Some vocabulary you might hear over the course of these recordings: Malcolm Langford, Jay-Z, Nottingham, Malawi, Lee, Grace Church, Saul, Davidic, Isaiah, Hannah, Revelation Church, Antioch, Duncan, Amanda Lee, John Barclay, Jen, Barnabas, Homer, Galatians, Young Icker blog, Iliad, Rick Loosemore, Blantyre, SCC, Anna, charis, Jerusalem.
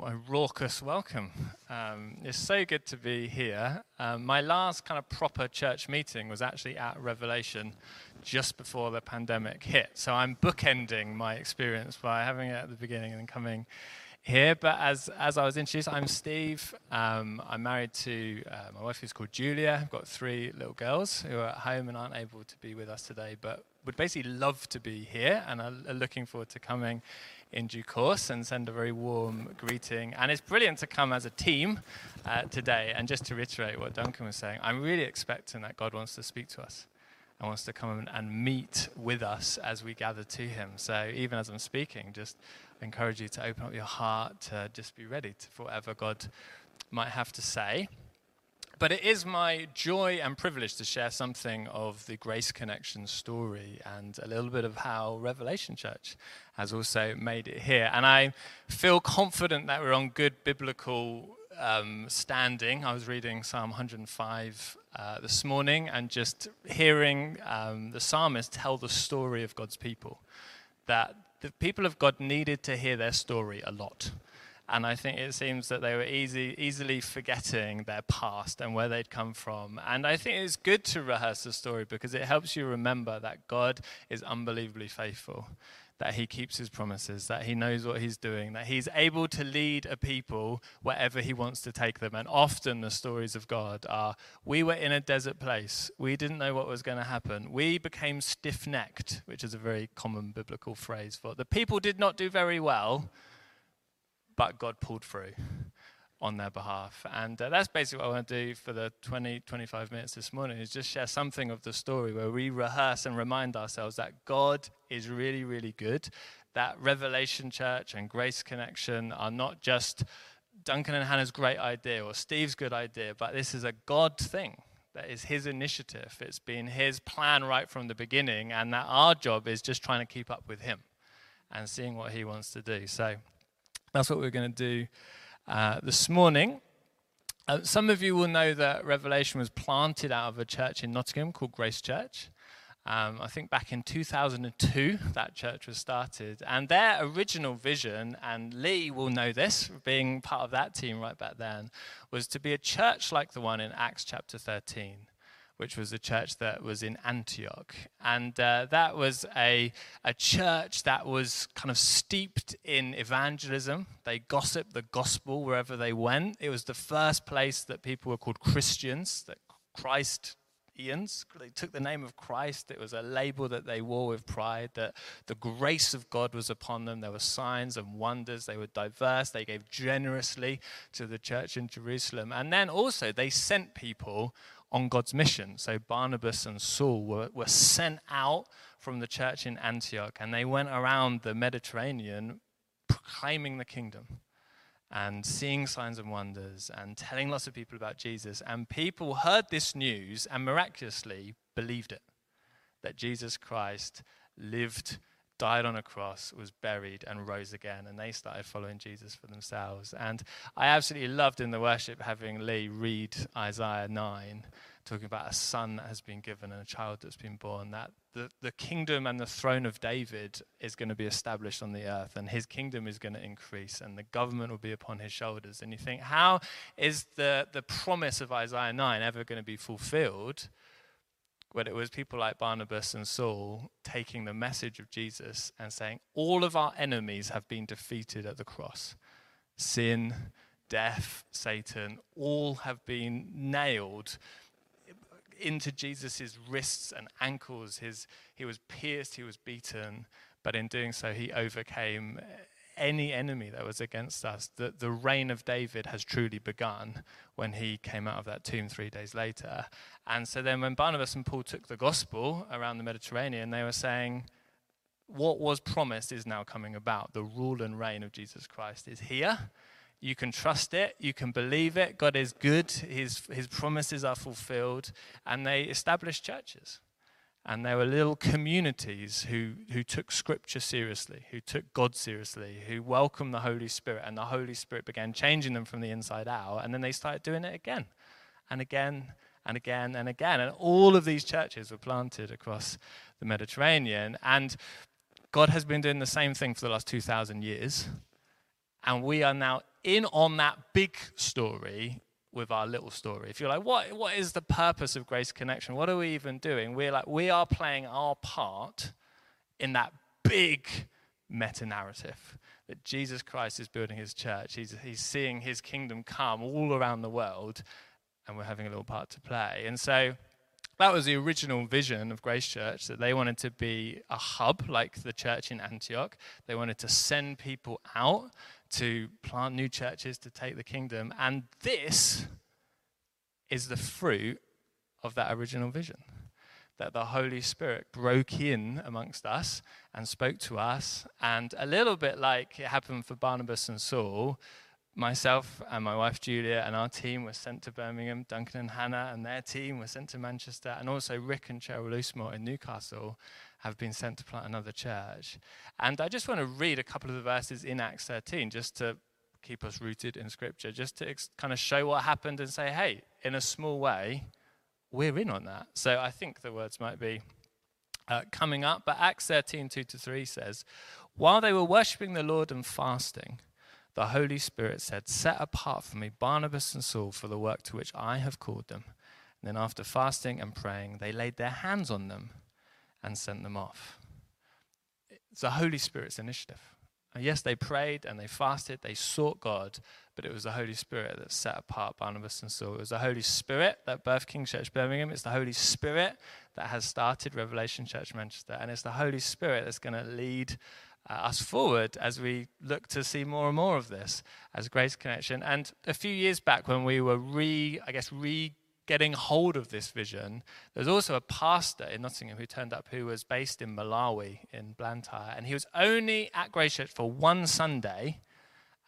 What a raucous welcome. It's so good to be here. My last kind of proper church meeting was actually at Revelation just before the pandemic hit. So I'm bookending my experience by having it at the beginning and then coming here. But as I was introduced, I'm Steve. I'm married to my wife who's called Julia. I've got three little girls who are at home and aren't able to be with us today, but would basically love to be here and are looking forward to coming in due course, and send a very warm greeting. And it's brilliant to come as a team today. And just to reiterate what Duncan was saying, I'm really expecting that God wants to speak to us and wants to come and meet with us as we gather to him. So even as I'm speaking, just encourage you to open up your heart, to just be ready for whatever God might have to say. But it is my joy and privilege to share something of the Grace Connection story and a little bit of how Revelation Church has also made it here. And I feel confident that we're on good biblical standing. I was reading Psalm 105 this morning and just hearing the psalmist tell the story of God's people, that the people of God needed to hear their story a lot. And I think it seems that they were easily forgetting their past and where they'd come from. And I think it's good to rehearse the story because it helps you remember that God is unbelievably faithful, that he keeps his promises, that he knows what he's doing, that he's able to lead a people wherever he wants to take them. And often the stories of God are, we were in a desert place. We didn't know what was going to happen. We became stiff-necked, which is a very common biblical phrase for it. The people did not do very well, but God pulled through on their behalf. And that's basically what I want to do for the 25 minutes this morning, is just share something of the story where we rehearse and remind ourselves that God is really, really good, that Revelation Church and Grace Connection are not just Duncan and Hannah's great idea or Steve's good idea, but this is a God thing. That is his initiative. It's been his plan right from the beginning, and that our job is just trying to keep up with him and seeing what he wants to do. So that's what we're going to do this morning. Some of you will know that Revelation was planted out of a church in Nottingham called Grace Church. I think back in 2002 that church was started. And their original vision, and Lee will know this, being part of that team right back then, was to be a church like the one in Acts chapter 13. Which was the church that was in Antioch. And that was a church that was kind of steeped in evangelism. They gossiped the gospel wherever they went. It was the first place that people were called Christians, that Christians. They took the name of Christ. It was a label that they wore with pride, that the grace of God was upon them. There were signs and wonders. They were diverse. They gave generously to the church in Jerusalem. And then also they sent people on God's mission. So Barnabas and Saul were sent out from the church in Antioch, and they went around the Mediterranean proclaiming the kingdom and seeing signs and wonders and telling lots of people about Jesus. And people heard this news and miraculously believed it, that Jesus Christ lived, died on a cross, was buried, and rose again. And they started following Jesus for themselves. And I absolutely loved in the worship having Lee read Isaiah 9, talking about a son that has been given and a child that's been born, that the kingdom and the throne of David is going to be established on the earth, and his kingdom is going to increase, and the government will be upon his shoulders. And you think, how is the promise of Isaiah 9 ever going to be fulfilled? When it was people like Barnabas and Saul taking the message of Jesus and saying, all of our enemies have been defeated at the cross. Sin, death, Satan, all have been nailed into Jesus' wrists and ankles. He was pierced, he was beaten, but in doing so, he overcame any enemy that was against us. The reign of David has truly begun when he came out of that tomb 3 days later. And so then when Barnabas and Paul took the gospel around the Mediterranean, they were saying, what was promised is now coming about. The rule and reign of Jesus Christ is here. You can trust it. You can believe it. God is good. His promises are fulfilled. And they established churches. And there were little communities who took Scripture seriously, who took God seriously, who welcomed the Holy Spirit. And the Holy Spirit began changing them from the inside out. And then they started doing it again and again and again and again. And all of these churches were planted across the Mediterranean. And God has been doing the same thing for the last 2,000 years. And we are now in on that big story with our little story. If you're like, what is the purpose of Grace Connection? What are we even doing? We're like, we are playing our part in that big meta-narrative that Jesus Christ is building his church. He's seeing his kingdom come all around the world, and we're having a little part to play. And so that was the original vision of Grace Church, that they wanted to be a hub like the church in Antioch. They wanted to send people out to plant new churches, to take the kingdom. And this is the fruit of that original vision, that the Holy Spirit broke in amongst us and spoke to us. And a little bit like it happened for Barnabas and Saul, myself and my wife Julia and our team were sent to Birmingham. Duncan and Hannah and their team were sent to Manchester. And also Rick and Cheryl Loosemore in Newcastle have been sent to plant another church. And I just want to read a couple of the verses in Acts 13 just to keep us rooted in Scripture, just to kind of show what happened and say, hey, in a small way, we're in on that. So I think the words might be coming up. But Acts 13, 2-3 says, while they were worshipping the Lord and fasting, the Holy Spirit said, set apart for me Barnabas and Saul for the work to which I have called them. And then after fasting and praying, they laid their hands on them and sent them off. It's the Holy Spirit's initiative. And yes, they prayed and they fasted, they sought God, but it was the Holy Spirit that set apart Barnabas and Saul. It was the Holy Spirit that birthed King Church Birmingham. It's the Holy Spirit that has started Revelation Church Manchester. And it's the Holy Spirit that's going to lead us forward as we look to see more and more of this as Grace Connection. And a few years back when we were getting hold of this vision, there's also a pastor in Nottingham who turned up who was based in Malawi, in Blantyre, and he was only at Grace Church for one Sunday,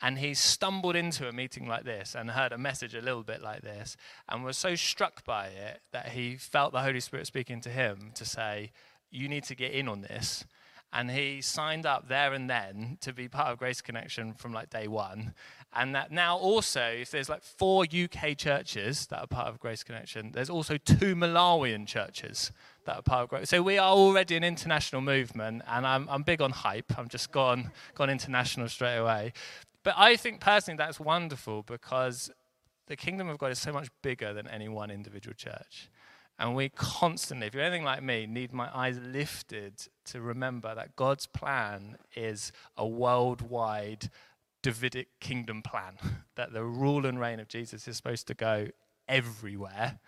and he stumbled into a meeting like this and heard a message a little bit like this and was so struck by it that he felt the Holy Spirit speaking to him to say, you need to get in on this. And he signed up there and then to be part of Grace Connection from like day one. And that now also, if there's like 4 UK churches that are part of Grace Connection, there's also 2 Malawian churches that are part of Grace. So we are already an international movement, and I'm big on hype. I'm just gone international straight away. But I think personally that's wonderful, because the kingdom of God is so much bigger than any one individual church. And we constantly, if you're anything like me, need my eyes lifted to remember that God's plan is a worldwide Davidic kingdom plan, that the rule and reign of Jesus is supposed to go everywhere,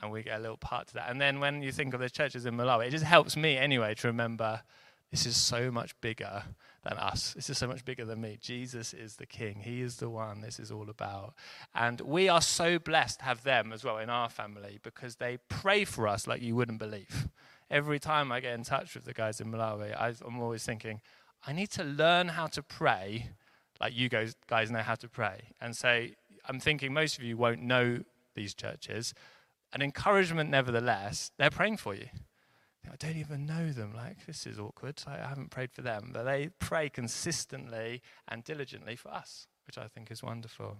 and we get a little part to that. And then when you think of the churches in Malawi, it just helps me anyway to remember this is so much bigger than us. This is so much bigger than me. Jesus is the King. He is the one this is all about. And we are so blessed to have them as well in our family, because they pray for us like you wouldn't believe. Every time I get in touch with the guys in Malawi, I'm always thinking, I need to learn how to pray like you guys know how to pray. And so I'm thinking most of you won't know these churches. An encouragement nevertheless, they're praying for you. I don't even know them, like this is awkward, I haven't prayed for them, but they pray consistently and diligently for us, which I think is wonderful.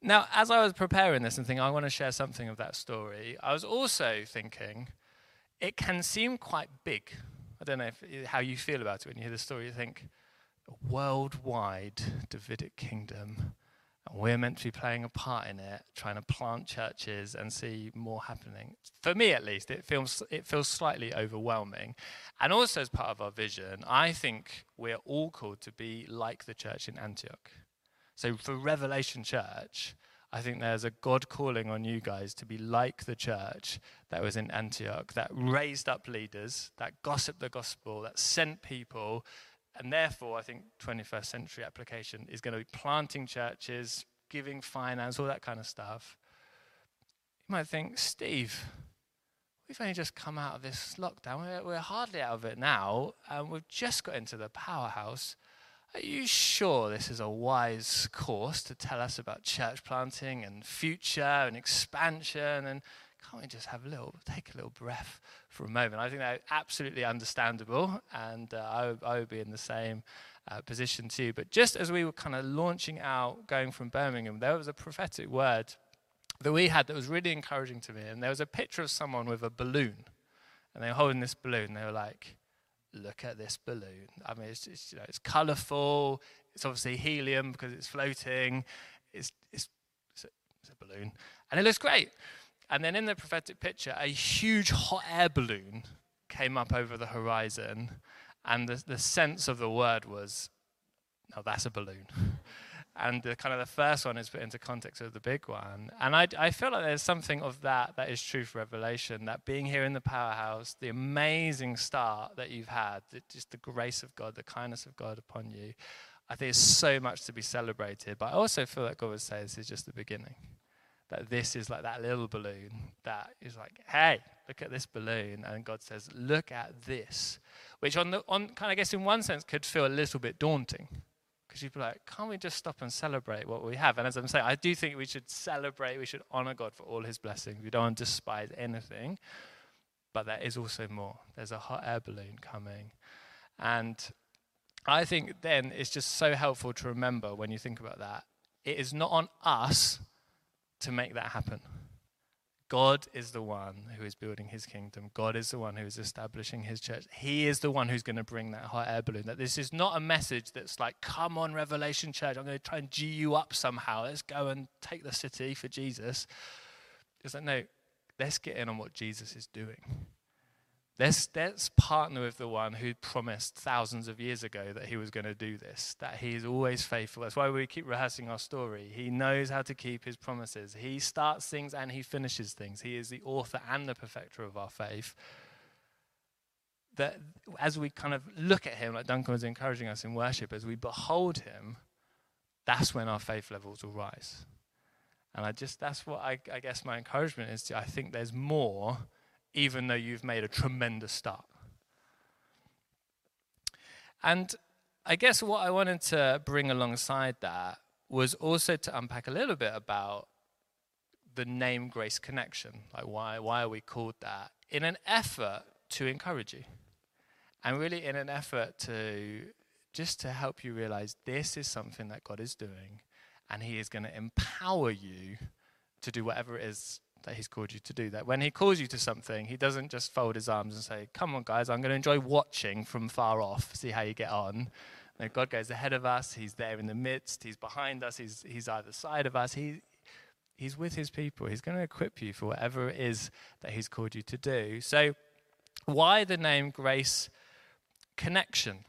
Now, as I was preparing this and thinking I want to share something of that story, I was also thinking it can seem quite big. I don't know how you feel about it when you hear the story. You think, a worldwide Davidic kingdom, and we're meant to be playing a part in it, trying to plant churches and see more happening. For me, at least, it feels slightly overwhelming. And also as part of our vision, I think we're all called to be like the church in Antioch. So for Revelation Church, I think there's a God calling on you guys to be like the church that was in Antioch, that raised up leaders, that gossiped the gospel, that sent people. And therefore, I think 21st century application is going to be planting churches, giving finance, all that kind of stuff. You might think, Steve, we've only just come out of this lockdown. We're hardly out of it now, and we've just got into the powerhouse. Are you sure this is a wise course to tell us about church planting and future and expansion? And can't we just have take a little breath for a moment? I think they're absolutely understandable, and I would be in the same position too. But just as we were kind of launching out, going from Birmingham, there was a prophetic word that we had that was really encouraging to me. And there was a picture of someone with a balloon, and they were holding this balloon. They were like, look at this balloon. I mean, it's just, you know, it's colourful. It's obviously helium because it's floating. It's a balloon, and it looks great. And then in the prophetic picture, a huge hot air balloon came up over the horizon, and the sense of the word was, no, that's a balloon. And the kind of the first one is put into context of the big one. And I feel like there's something of that is true for Revelation, that being here in the powerhouse, the amazing start that you've had, just the grace of God, the kindness of God upon you, I think there's so much to be celebrated. But I also feel like God would say this is just the beginning, that this is like that little balloon that is like, hey, look at this balloon. And God says, look at this, which on kind of, I guess in one sense could feel a little bit daunting. Because you'd be like, can't we just stop and celebrate what we have? And as I'm saying, I do think we should celebrate, we should honor God for all his blessings. We don't want to despise anything. But there is also more. There's a hot air balloon coming. And I think then it's just so helpful to remember when you think about that, it is not on us to make that happen. God is the one who is building his kingdom. God is the one who is establishing his church. He is the one who's going to bring that hot air balloon. That this is not a message that's like, come on, Revelation Church, I'm going to try and G you up somehow. Let's go and take the city for Jesus. It's like, no, let's get in on what Jesus is doing. Let's partner with the one who promised thousands of years ago that he was going to do this, that he is always faithful. That's why we keep rehearsing our story. He knows how to keep his promises. He starts things and he finishes things. He is the author and the perfecter of our faith. That as we kind of look at him, like Duncan was encouraging us in worship, as we behold him, that's when our faith levels will rise. And that's what I guess my encouragement is to, I think there's more, even though you've made a tremendous start. And I guess what I wanted to bring alongside that was also to unpack a little bit about the name Grace Connection, like why are we called that, in an effort to encourage you, and really in an effort to just to help you realize this is something that God is doing, and he is going to empower you to do whatever it is that he's called you to do. That when he calls you to something, he doesn't just fold his arms and say, come on guys, I'm going to enjoy watching from far off, see how you get on. No, God goes ahead of us, he's there in the midst, he's behind us, he's either side of us, he's with his people. He's going to equip you for whatever it is that he's called you to do. So why the name Grace Connection?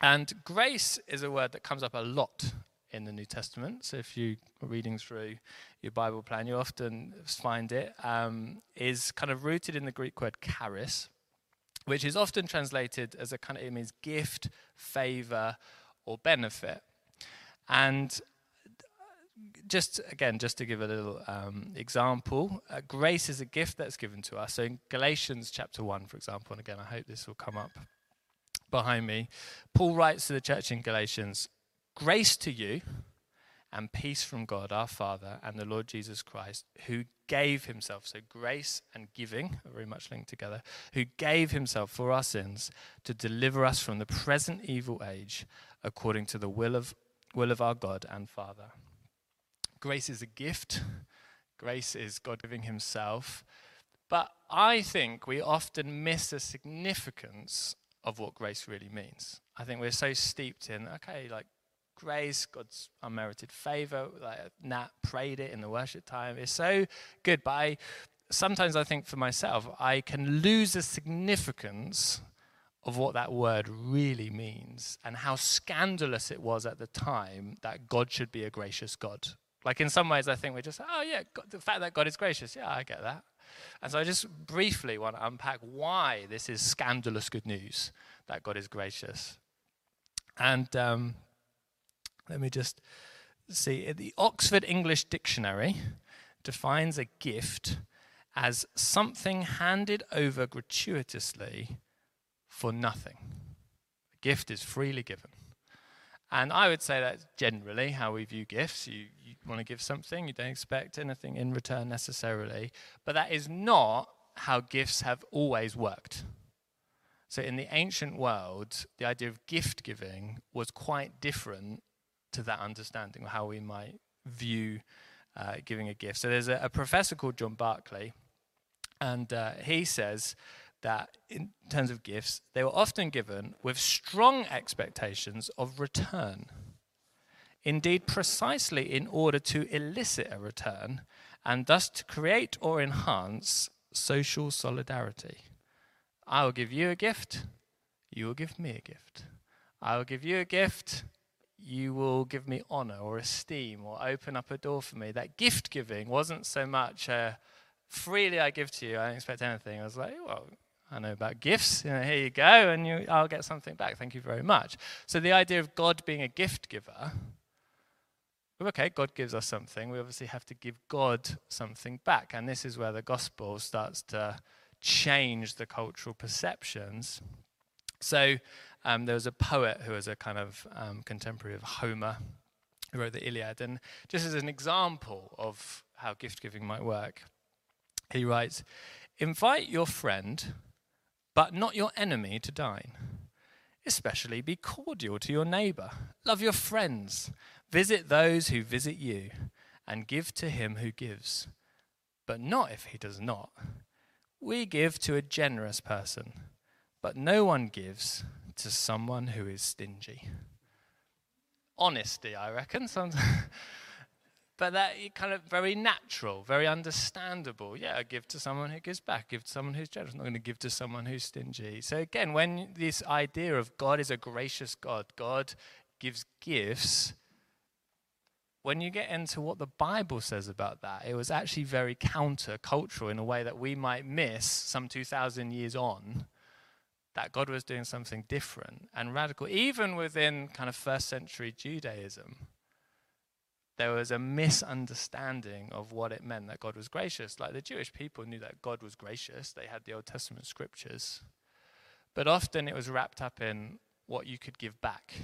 And grace is a word that comes up a lot in the New Testament. So if you are reading through your Bible plan, you often find it is kind of rooted in the Greek word charis, which is often translated as a kind of, it means gift, favor, or benefit. And just to give a little example, grace is a gift that's given to us. So in Galatians chapter 1, for example, and again, I hope this will come up behind me, Paul writes to the church in Galatians, grace to you and peace from God our Father and the Lord Jesus Christ, who gave himself, so grace and giving are very much linked together, who gave himself for our sins to deliver us from the present evil age according to the will of our God and Father. Grace is a gift. Grace is God giving himself. But I think we often miss the significance of what grace really means. I think we're so steeped in, okay, like, grace, God's unmerited favor, like Nat prayed it in the worship time. It's so good, but sometimes I think for myself, I can lose the significance of what that word really means and how scandalous it was at the time that God should be a gracious God. Like in some ways I think we're just, oh yeah, God, the fact that God is gracious, yeah, I get that. And so I just briefly want to unpack why this is scandalous good news, that God is gracious. And let me just see. The Oxford English Dictionary defines a gift as something handed over gratuitously for nothing. A gift is freely given. And I would say that's generally how we view gifts. You want to give something, you don't expect anything in return necessarily. But that is not how gifts have always worked. So in the ancient world, the idea of gift giving was quite different to that understanding of how we might view giving a gift. So there's a professor called John Barclay, and he says that in terms of gifts, they were often given with strong expectations of return. Indeed, precisely in order to elicit a return and thus to create or enhance social solidarity. I will give you a gift, you will give me a gift. I will give you a gift, you will give me honor or esteem or open up a door for me. That gift giving wasn't so much freely I give to you, I don't expect anything. I was like, well, I know about gifts, you know, here you go, and I'll get something back, thank you very much. So the idea of God being a gift giver, okay, God gives us something, we obviously have to give God something back, and this is where the gospel starts to change the cultural perceptions. So there was a poet who was a kind of contemporary of Homer, who wrote the Iliad, and just as an example of how gift-giving might work, he writes, "Invite your friend, but not your enemy to dine. Especially be cordial to your neighbor. Love your friends. Visit those who visit you, and give to him who gives. But not if he does not. We give to a generous person, but no one gives to someone who is stingy." Honesty, I reckon, sometimes. But that kind of very natural, very understandable. Yeah, I give to someone who gives back, give to someone who's generous. I'm not going to give to someone who's stingy. So again, when this idea of God is a gracious God, God gives gifts, when you get into what the Bible says about that, it was actually very counter-cultural in a way that we might miss some 2,000 years on, that God was doing something different and radical. Even within kind of first century Judaism, there was a misunderstanding of what it meant that God was gracious. Like the Jewish people knew that God was gracious. They had the Old Testament scriptures. But often it was wrapped up in what you could give back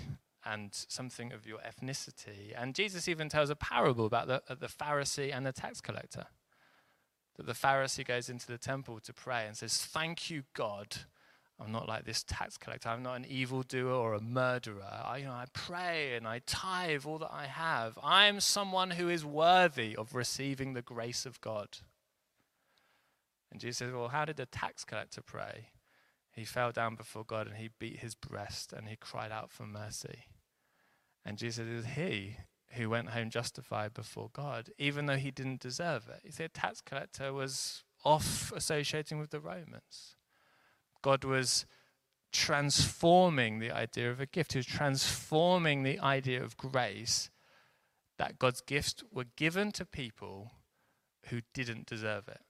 and something of your ethnicity. And Jesus even tells a parable about the Pharisee and the tax collector. That the Pharisee goes into the temple to pray and says, "Thank you, God. I'm not like this tax collector. I'm not an evildoer or a murderer. I pray and I tithe all that I have. I am someone who is worthy of receiving the grace of God." And Jesus says, well, how did the tax collector pray? He fell down before God and he beat his breast and he cried out for mercy. And Jesus is he who went home justified before God, even though he didn't deserve it. You see, a tax collector was off associating with the Romans. God was transforming the idea of a gift. He was transforming the idea of grace, that God's gifts were given to people who didn't deserve it.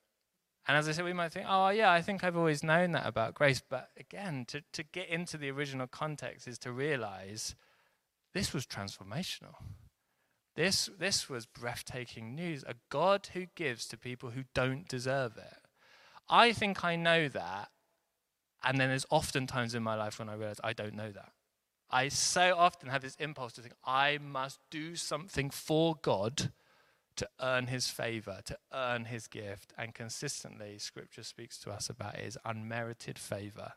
And as I said, we might think, oh, yeah, I think I've always known that about grace. But again, to get into the original context is to realize this was transformational. This was breathtaking news. A God who gives to people who don't deserve it. I think I know that. And then there's often times in my life when I realize I don't know that. I so often have this impulse to think I must do something for God to earn his favor, to earn his gift. And consistently, scripture speaks to us about his unmerited favor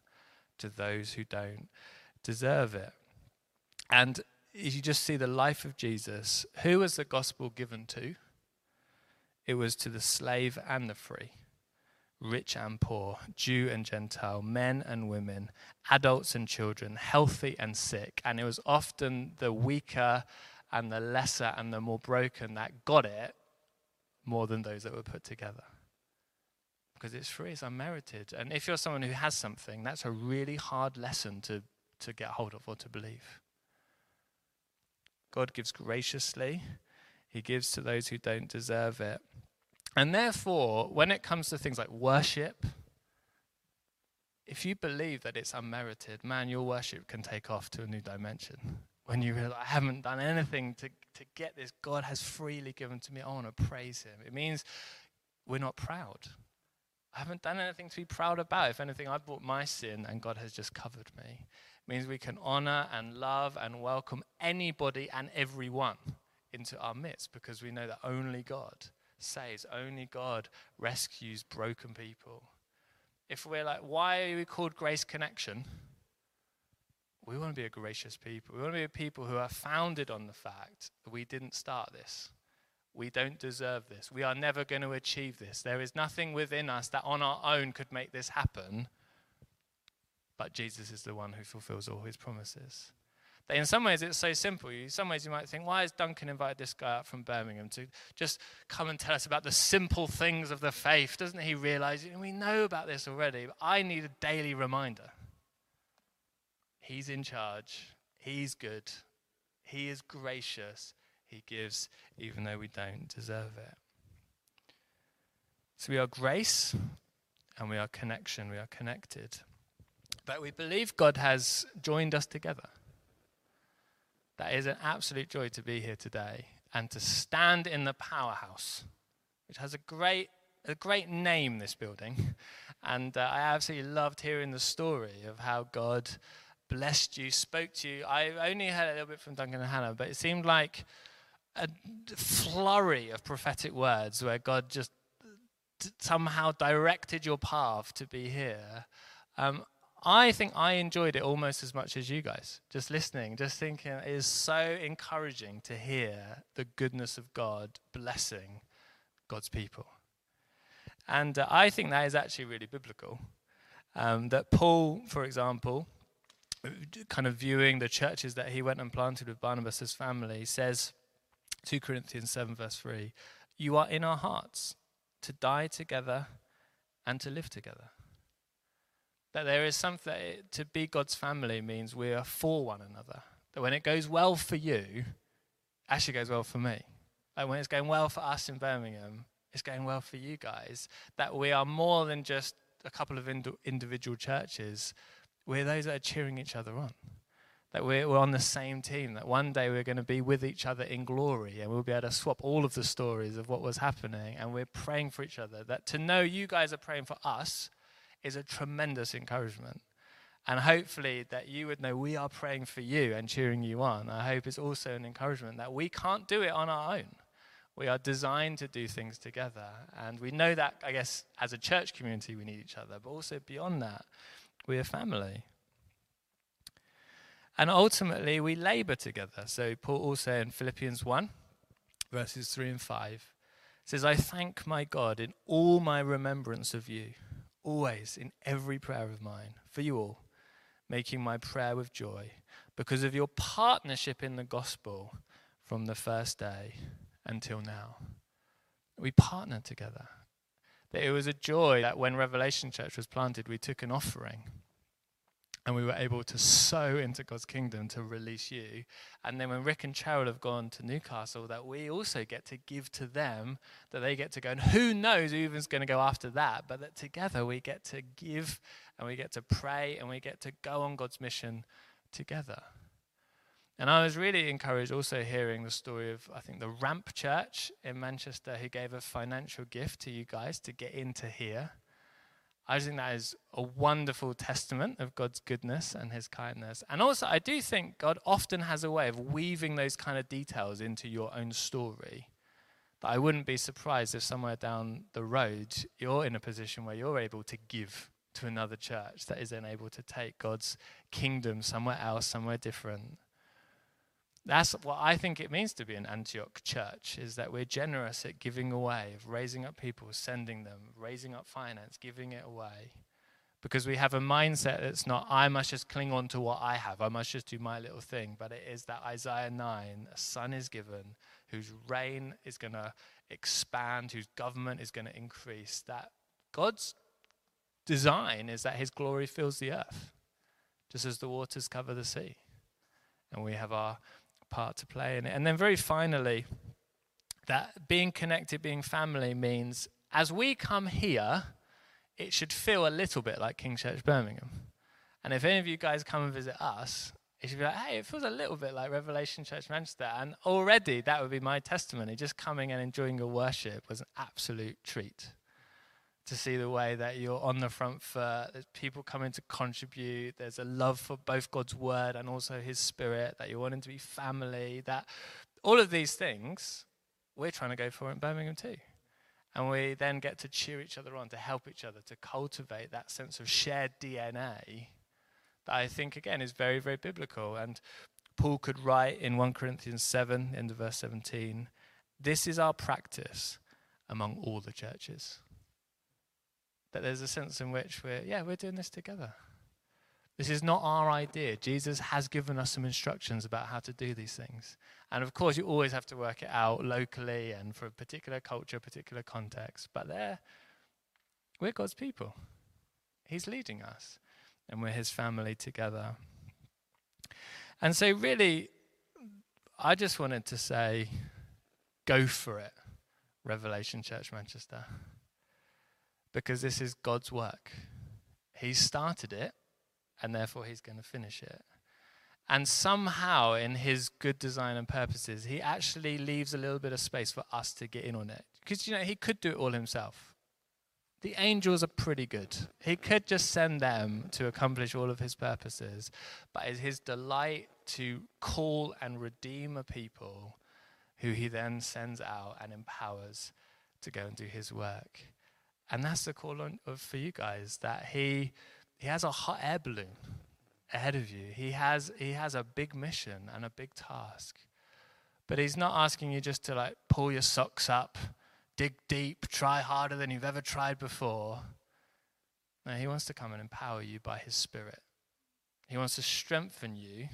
to those who don't deserve it. And you just see the life of Jesus. Who was the gospel given to? It was to the slave and the free. Rich and poor, Jew and Gentile, men and women, adults and children, healthy and sick. And it was often the weaker and the lesser and the more broken that got it more than those that were put together. Because it's free, it's unmerited. And if you're someone who has something, that's a really hard lesson to get hold of or to believe. God gives graciously. He gives to those who don't deserve it. And therefore, when it comes to things like worship, if you believe that it's unmerited, man, your worship can take off to a new dimension. When you realize, I haven't done anything to get this, God has freely given to me, I want to praise him. It means we're not proud. I haven't done anything to be proud about. If anything, I brought my sin and God has just covered me. It means we can honor and love and welcome anybody and everyone into our midst because we know that only God saves, only God rescues broken people. If we're like, why are we called Grace Connection? We want to be a gracious people. We want to be a people who are founded on the fact that we didn't start this. We don't deserve this. We are never going to achieve this. There is nothing within us that on our own could make this happen. but Jesus is the one who fulfills all his promises. In some ways, it's so simple. In some ways, you might think, why has Duncan invited this guy out from Birmingham to just come and tell us about the simple things of the faith? Doesn't he realize, we know about this already, but I need a daily reminder. He's in charge. He's good. He is gracious. He gives even though we don't deserve it. So we are grace and we are connection. We are connected. But we believe God has joined us together. That is an absolute joy to be here today and to stand in the powerhouse, which has a great name, this building. And I absolutely loved hearing the story of how God blessed you, spoke to you. I only heard a little bit from Duncan and Hannah, but it seemed like a flurry of prophetic words where God just somehow directed your path to be here. I think I enjoyed it almost as much as you guys, just listening, just thinking it is so encouraging to hear the goodness of God blessing God's people. And I think that is actually really biblical, that Paul, for example, kind of viewing the churches that he went and planted with Barnabas' family, says, 2 Corinthians 7 verse 3, you are in our hearts to die together and to live together. That there is something, to be God's family means we are for one another. That when it goes well for you, actually goes well for me. Like when it's going well for us in Birmingham, it's going well for you guys. That we are more than just a couple of individual churches. We're those that are cheering each other on. That we're on the same team. That one day we're going to be with each other in glory and we'll be able to swap all of the stories of what was happening and we're praying for each other. That to know you guys are praying for us is a tremendous encouragement. And hopefully that you would know we are praying for you and cheering you on. I hope it's also an encouragement that we can't do it on our own. We are designed to do things together. And we know that, I guess, as a church community, we need each other. But also beyond that, we are family. And ultimately, we labor together. So Paul also in Philippians 1, verses 3 and 5, says, I thank my God in all my remembrance of you, always in every prayer of mine, for you all, making my prayer with joy, because of your partnership in the gospel from the first day until now. We partnered together. That it was a joy that when Revelation Church was planted, we took an offering and we were able to sow into God's kingdom to release you. And then when Rick and Cheryl have gone to Newcastle, that we also get to give to them, that they get to go. And who knows who's going to go after that, but that together we get to give and we get to pray and we get to go on God's mission together. And I was really encouraged also hearing the story of, I think, the Ramp Church in Manchester who gave a financial gift to you guys to get into here. I think that is a wonderful testament of God's goodness and his kindness. And also, I do think God often has a way of weaving those kind of details into your own story. That I wouldn't be surprised if somewhere down the road, you're in a position where you're able to give to another church that is then able to take God's kingdom somewhere else, somewhere different. That's what I think it means to be an Antioch church, is that we're generous at giving away, of raising up people, sending them, raising up finance, giving it away. Because we have a mindset that's not, I must just cling on to what I have, I must just do my little thing. But it is that Isaiah 9, a son is given, whose reign is going to expand, whose government is going to increase. That God's design is that his glory fills the earth, just as the waters cover the sea. And we have our part to play in it. And then very finally, that being connected, being family means as we come here, it should feel a little bit like King Church Birmingham. And if any of you guys come and visit us, it should be like, hey, it feels a little bit like Revelation Church Manchester. And already that would be my testimony. Just coming and enjoying your worship was an absolute treat. To see the way that you're on the front foot, there's people coming to contribute, there's a love for both God's word and also his spirit, that you're wanting to be family, that all of these things we're trying to go for in Birmingham too. And we then get to cheer each other on, to help each other, to cultivate that sense of shared DNA that I think, again, is very, very biblical. And Paul could write in 1 Corinthians 7, end of verse 17, this is our practice among all the churches. That there's a sense in which we're doing this together. This is not our idea. Jesus has given us some instructions about how to do these things. And of course, you always have to work it out locally and for a particular culture, particular context. But there, we're God's people. He's leading us, and we're his family together. And so really, I just wanted to say, go for it, Revelation Church Manchester. Because this is God's work. He started it, and therefore he's going to finish it. And somehow, in his good design and purposes, he actually leaves a little bit of space for us to get in on it. Because, you know, he could do it all himself. The angels are pretty good. He could just send them to accomplish all of his purposes. But it's his delight to call and redeem a people who he then sends out and empowers to go and do his work. And that's the call for you guys, that he has a hot air balloon ahead of you. He has a big mission and a big task. But he's not asking you just to like pull your socks up, dig deep, try harder than you've ever tried before. No, he wants to come and empower you by his Spirit. He wants to strengthen you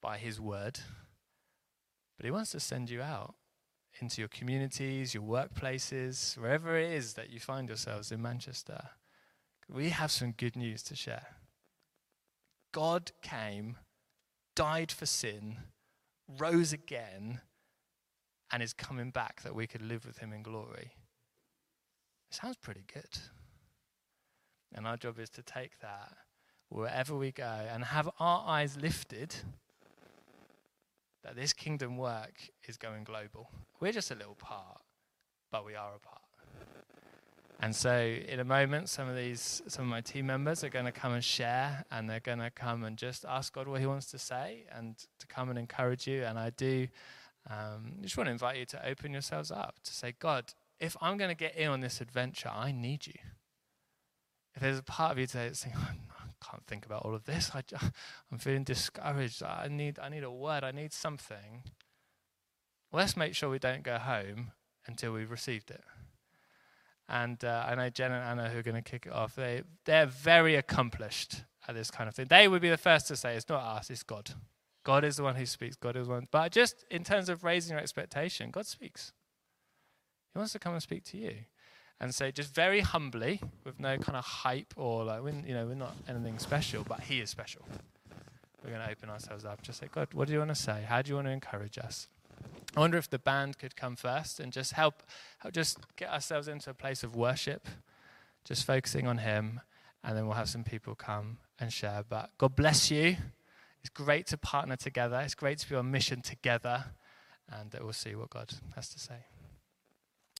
by his word. But he wants to send you out into your communities, your workplaces, wherever it is that you find yourselves in Manchester. We have some good news to share. God came, died for sin, rose again, and is coming back that we could live with him in glory. It sounds pretty good. And our job is to take that wherever we go and have our eyes lifted that this kingdom work is going global. We're just a little part, but we are a part. And so in a moment, some of my team members are going to come and share, and they're going to come and just ask God what he wants to say and to come and encourage you. And I do just want to invite you to open yourselves up to say, God, if I'm going to get in on this adventure, I need you. If there's a part of you today that's saying, I can't think about all of this. I'm feeling discouraged. I need a word. I need something. Well, let's make sure we don't go home until we've received it. And I know Jen and Anna, who are going to kick it off, they're very accomplished at this kind of thing. They would be the first to say, it's not us, it's God. God is the one who speaks. God is the one. But just in terms of raising your expectation, God speaks. He wants to come and speak to you. And so just very humbly, with no kind of hype or like, we're not anything special, but he is special. We're going to open ourselves up. Just say, God, what do you want to say? How do you want to encourage us? I wonder if the band could come first and just help just get ourselves into a place of worship, just focusing on him, and then we'll have some people come and share. But God bless you. It's great to partner together. It's great to be on mission together, and we'll see what God has to say.